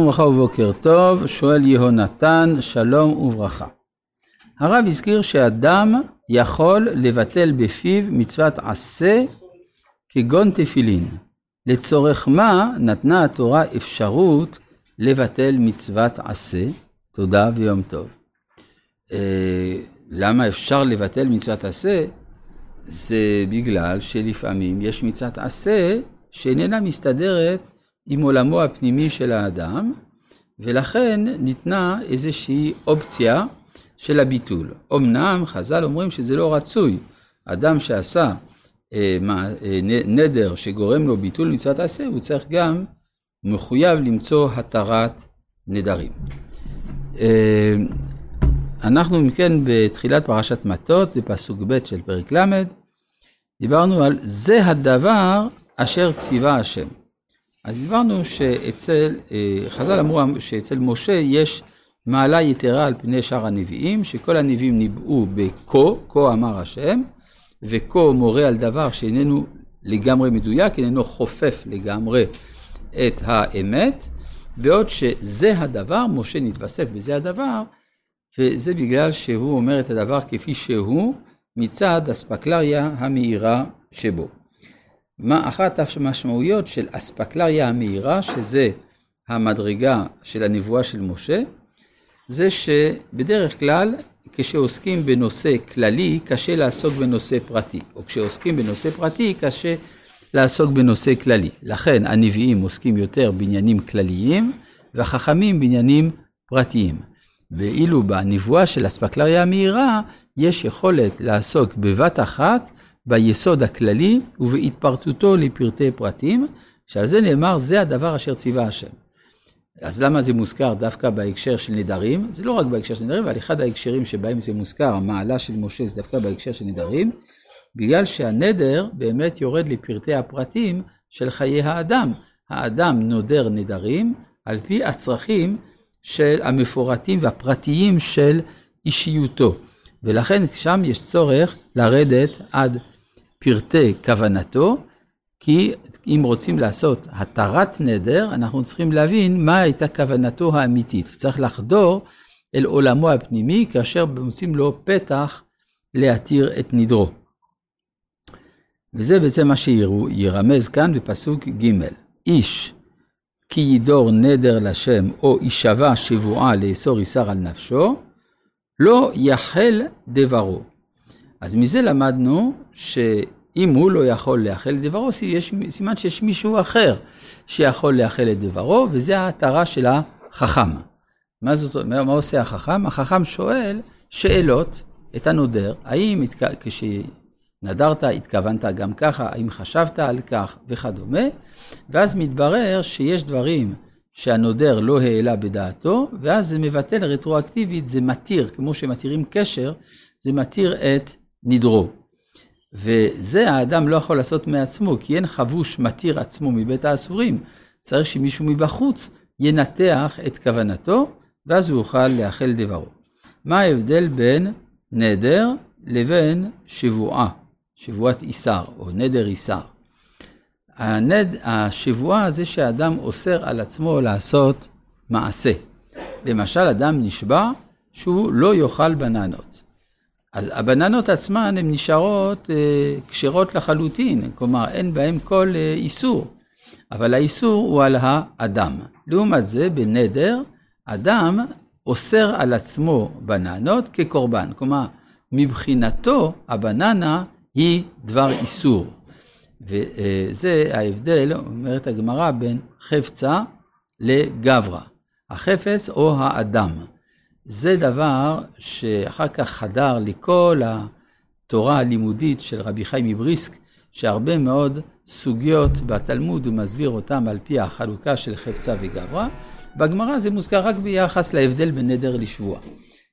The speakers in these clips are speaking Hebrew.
שלום וברכה ובוקר טוב, שואל יהונתן, שלום וברכה. הרב הזכיר שאדם יכול לבטל בפיו מצוות עשה כגון תפילין. לצורך מה נתנה התורה אפשרות לבטל מצוות עשה? תודה ויום טוב. למה אפשר לבטל מצוות עשה? זה בגלל שלפעמים יש מצוות עשה שאיננה מסתדרת עם עולמו הפנימי של האדם, ולכן ניתנה איזושהי אופציה של הביטול. אמנם חז"ל אומרים שזה לא רצוי, אדם שעשה נדר שגורם לו ביטול מצוות עשה, הוא צריך גם מחויב למצוא התרת נדרים. אנחנו מכן בתחילת פרשת מטות, בפסוק ב' של פרק ל', דיברנו על זה הדבר אשר ציווה השם. אז דיברנו שאצל, חז"ל אמרו שאצל משה יש מעלה יתרה על פני שאר הנביאים, שכל הנביאים ניבאו בקו, כה אמר השם, וכה מורה על דבר שאיננו לגמרי מדויק, איננו חופף לגמרי את האמת, בעוד שזה הדבר, משה נתווסף בזה הדבר, וזה בגלל שהוא אומר את הדבר כפי שהוא, מצד אספקלריה המהירה שבו. מה אחת המשמעויות של אספקלריה המהירה, שזה המדרגה של הנבואה של משה, זה שבדרך כלל כשעוסקים בנושא כללי קשה לעסוק בנושא פרטי, או כשעוסקים בנושא פרטי קשה לעסוק בנושא כללי. לכן הנביאים עוסקים יותר בעניינים כלליים והחכמים בעניינים פרטיים. ואילו בנבואה של אספקלריה המהירה יש יכולת לעסוק בבת אחת ביסוד הכללי ובהתפרטותו לפרטי פרטים, שעל זה נאמר זה הדבר אשר ציווה השם. אז למה זה מוזכר דווקא בהקשר של נדרים? זה לא רק בהקשר של נדרים, אבל אחד ההקשרים שבהם זה מוזכר, המעלה של משה, זה דווקא בהקשר של נדרים, בגלל שהנדר באמת יורד לפרטי הפרטים של חיי האדם. האדם נודר נדרים על פי הצרכים של המפורטים והפרטיים של אישיותו. ולכן שם יש צורך לרדת עד פרטי כוונתו, כי אם רוצים לעשות התרת נדר, אנחנו צריכים להבין מה הייתה כוונתו האמיתית. צריך לחדור אל עולמו הפנימי, כאשר מוצאים לו פתח להתיר את נדרו. וזה בעצם מה שירמז כאן בפסוק ג' איש, כי ידור נדר לשם, או ישבע שבועה לאסור איסר על נפשו, לא יחל דברו. אז מזה למדנו שאם הוא לא יכול להחל דברו, יש סימן שיש מישהו אחר שיכול להחל את דברו, וזה ההתרה של החכם. מה עושה החכם? החכם שואל שאלות את הנודר, האם כשנדרת התכוונת גם ככה, האם חשבת על כך וכדומה, ואז מתברר שיש דברים שהנודר לא העלה בדעתו, ואז זה מבטל רטרואקטיבית, זה מתיר, כמו שמתירים קשר, זה מתיר את נדרו. וזה האדם לא יכול לעשות מעצמו, כי אין חבוש מתיר עצמו מבית האסורים. צריך שמישהו מבחוץ ינתח את כוונתו, ואז הוא יוכל לאחל דברו. מה ההבדל בין נדר לבין שבועה, שבועת איסר או נדר איסר? השבועה זה שהאדם אוסר על עצמו לעשות מעשה. למשל, אדם נשבע שהוא לא יאכל בננות. אז הבננות עצמן הן נשארות כשרות לחלוטין, כלומר אין בהן כל איסור, אבל האיסור הוא על האדם. לעומת זה, בנדר, אדם אוסר על עצמו בננות כקורבן, כלומר מבחינתו הבננה היא דבר איסור. וזה ההבדל, אומרת הגמרא, בין חפצה לגברא, החפץ או האדם. זה דבר שאחר כך חדר לכל התורה הלימודית של רבי חיים מבריסק, שהרבה מאוד סוגיות בתלמוד הוא מסביר אותם על פי החלוקה של חפצה וגברא. בגמרא זה מוזכר רק ביחס להבדל בין נדר לשבועה.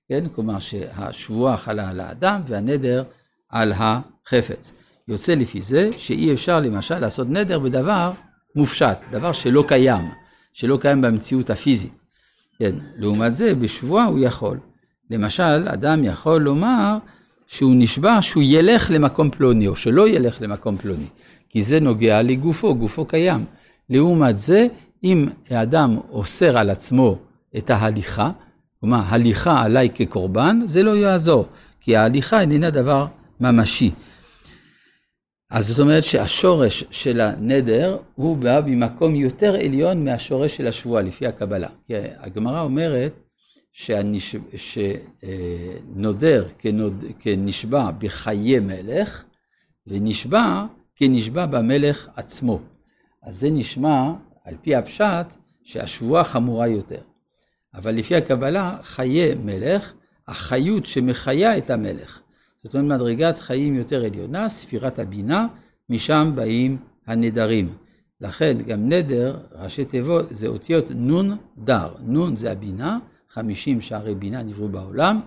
כן? כלומר שהשבועה חלה על האדם והנדר על החפץ. יוצא לפי זה שאי אפשר למשל לעשות נדר בדבר מופשט, דבר שלא קיים, שלא קיים במציאות הפיזית. כן, לעומת זה בשבועה הוא יכול. למשל, אדם יכול לומר שהוא נשבע שהוא ילך למקום פלוני או שלא ילך למקום פלוני, כי זה נוגע לגופו, גופו קיים. לעומת זה אם האדם אוסר על עצמו את ההליכה, כלומר, הליכה עליי כקורבן, זה לא יעזור, כי ההליכה איננה דבר ממשי. אז זאת אומרת שהשורש של הנדר הוא בא במקום יותר עליון מהשורש של השבועה, לפי הקבלה. כי הגמרא אומרת שנודר כנשבע בחיי מלך, ונשבע כנשבע במלך עצמו. אז זה נשמע, על פי הפשט, שהשבועה חמורה יותר. אבל לפי הקבלה, חיי מלך, החיות שמחיה את המלך. זאת אומרת, מדרגת חיים יותר עליונה, ספירת הבינה, משם באים הנדרים. לכן גם נדר, ראשי תיבות, זה אותיות נון דר. נון זה הבינה, 50 שערי בינה נבראו בעולם,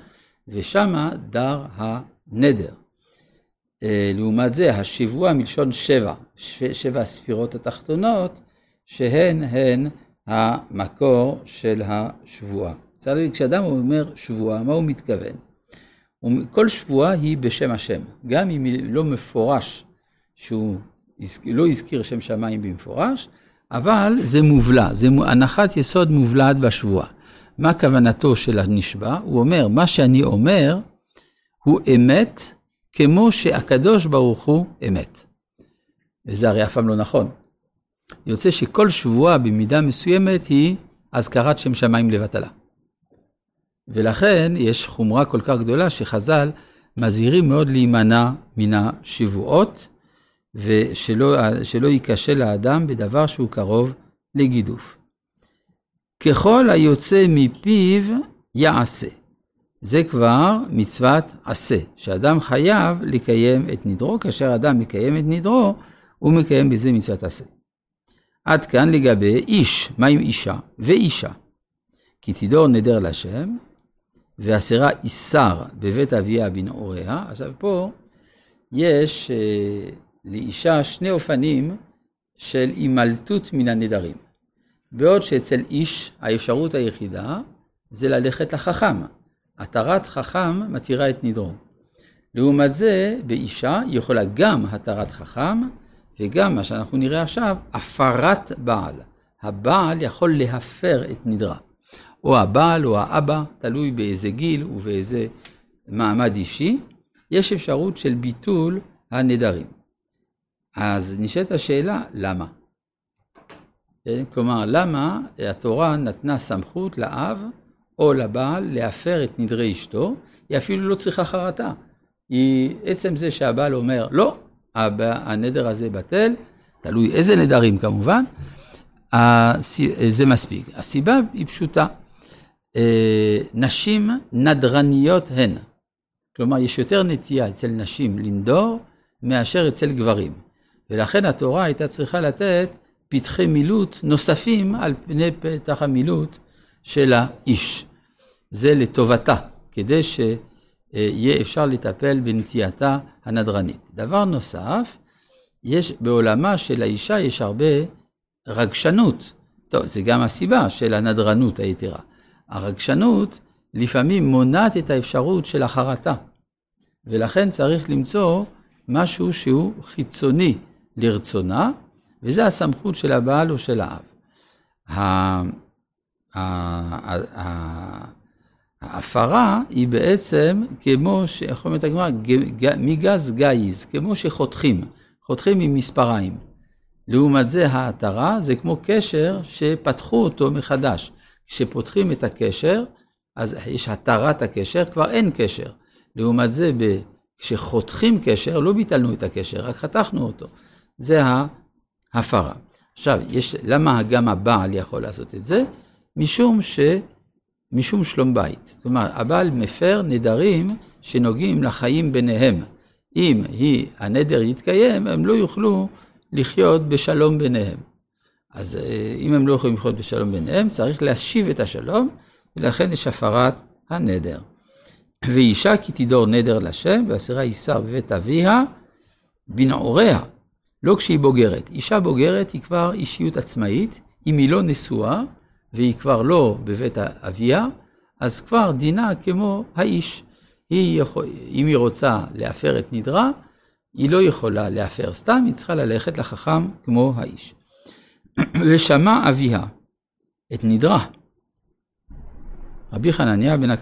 ושמה דר הנדר. לעומת זה, השבוע מלשון שבע, שבע הספירות התחתונות, שהן הן המקור של השבועה. צריך, כשאדם אומר שבועה, מה הוא מתכוון? כל שבועה היא בשם השם, גם אם לא מפורש, שהוא לא הזכיר שם שמיים במפורש, אבל זה מובלע, זה הנחת יסוד מובלעת בשבועה. מה כוונתו של הנשבע? הוא אומר, מה שאני אומר הוא אמת כמו שהקדוש ברוך הוא אמת. וזה הרי אף פעם לא נכון. יוצא שכל שבועה במידה מסוימת היא הזכרת שם שמיים לבטלה. ולכן יש חומרה כל כך גדולה שחז"ל מזהירים מאוד להימנע מן השבועות, ושלא ייקשה לאדם בדבר שהוא קרוב לגידוף. ככל היוצא מפיו יעשה. זה כבר מצוות עשה, שאדם חייב לקיים את נדרו. כאשר אדם מקיים את נדרו, הוא מקיים בזה מצוות עשה. עד כאן לגבי איש, מה עם אישה ואישה? כי תדור נדר לשם, והסירה איסר בבית אביה בן אוריה. עכשיו פה יש לאישה שני אופנים של הימלטות מן הנדרים. בעוד שאצל איש האפשרות היחידה זה ללכת לחכם. התרת חכם מתירה את נדרו. לעומת זה באישה יכולה גם התרת חכם, וגם מה שאנחנו נראה עכשיו, הפרת בעל. הבעל יכול להפר את נדרה. או הבעל או האבא, תלוי באיזה גיל ובאיזה מעמד אישי, יש אפשרות של ביטול הנדרים. אז נשאלת השאלה, למה? כלומר, למה התורה נתנה סמכות לאב או לבעל להפר את נדרי אשתו? היא אפילו לא צריכה חרטה. היא עצם זה שהבעל אומר, לא, הנדר הזה בטל, תלוי איזה נדרים כמובן, זה מספיק. הסיבה היא פשוטה. נשים נדרניות הן. כלומר, יש יותר נטייה אצל נשים לנדור מאשר אצל גברים. ולכן התורה הייתה צריכה לתת פתחי מילות נוספים על פני פתח המילות של האיש. זה לטובתה, כדי שיהיה אפשר לטפל בנטייתה הנדרנית. דבר נוסף, יש בעולמה של האישה יש הרבה רגשנות. טוב, זה גם הסיבה של הנדרנות היתרה. הרגשנות לפעמים מונעת את האפשרות של החרטה, ולכן צריך למצוא משהו שהוא חיצוני לרצונה, וזה הסמכות של הבעל או של האב. ההפרה היא בעצם כמו שאומרת הגמרא, מגז גייז, כמו שחותכים, חותכים עם מספריים. לעומת זה ההתרה זה כמו קשר שפתחו אותו מחדש. כשפותחים את הקשר, אז יש התרת הקשר, כבר אין קשר. לעומת זה, כשחותכים קשר, לא ביטלנו את הקשר, רק חתכנו אותו. זה ההפרה. עכשיו, למה גם הבעל יכול לעשות את זה? משום שלום בית. זאת אומרת, הבעל מפר נדרים שנוגעים לחיים ביניהם. אם הנדר יתקיים, הם לא יוכלו לחיות בשלום ביניהם. אז אם הם לא יכולים לחיות בשלום ביניהם, צריך להשיב את השלום, ולכן יש הפרת הנדר. ואישה כי תדור נדר לשם, והסירה איסר בבית אביה בנעוריה. לא כשהיא בוגרת. אישה בוגרת היא כבר אישיות עצמאית, אם היא לא נשואה, והיא כבר לא בבית אביה, אז כבר דינה כמו האיש. אם היא רוצה להפר את נדרה, היא לא יכולה להפר סתם, היא צריכה ללכת לחכם כמו האיש. ושמע אביה את נדרה. רבי חנניה בן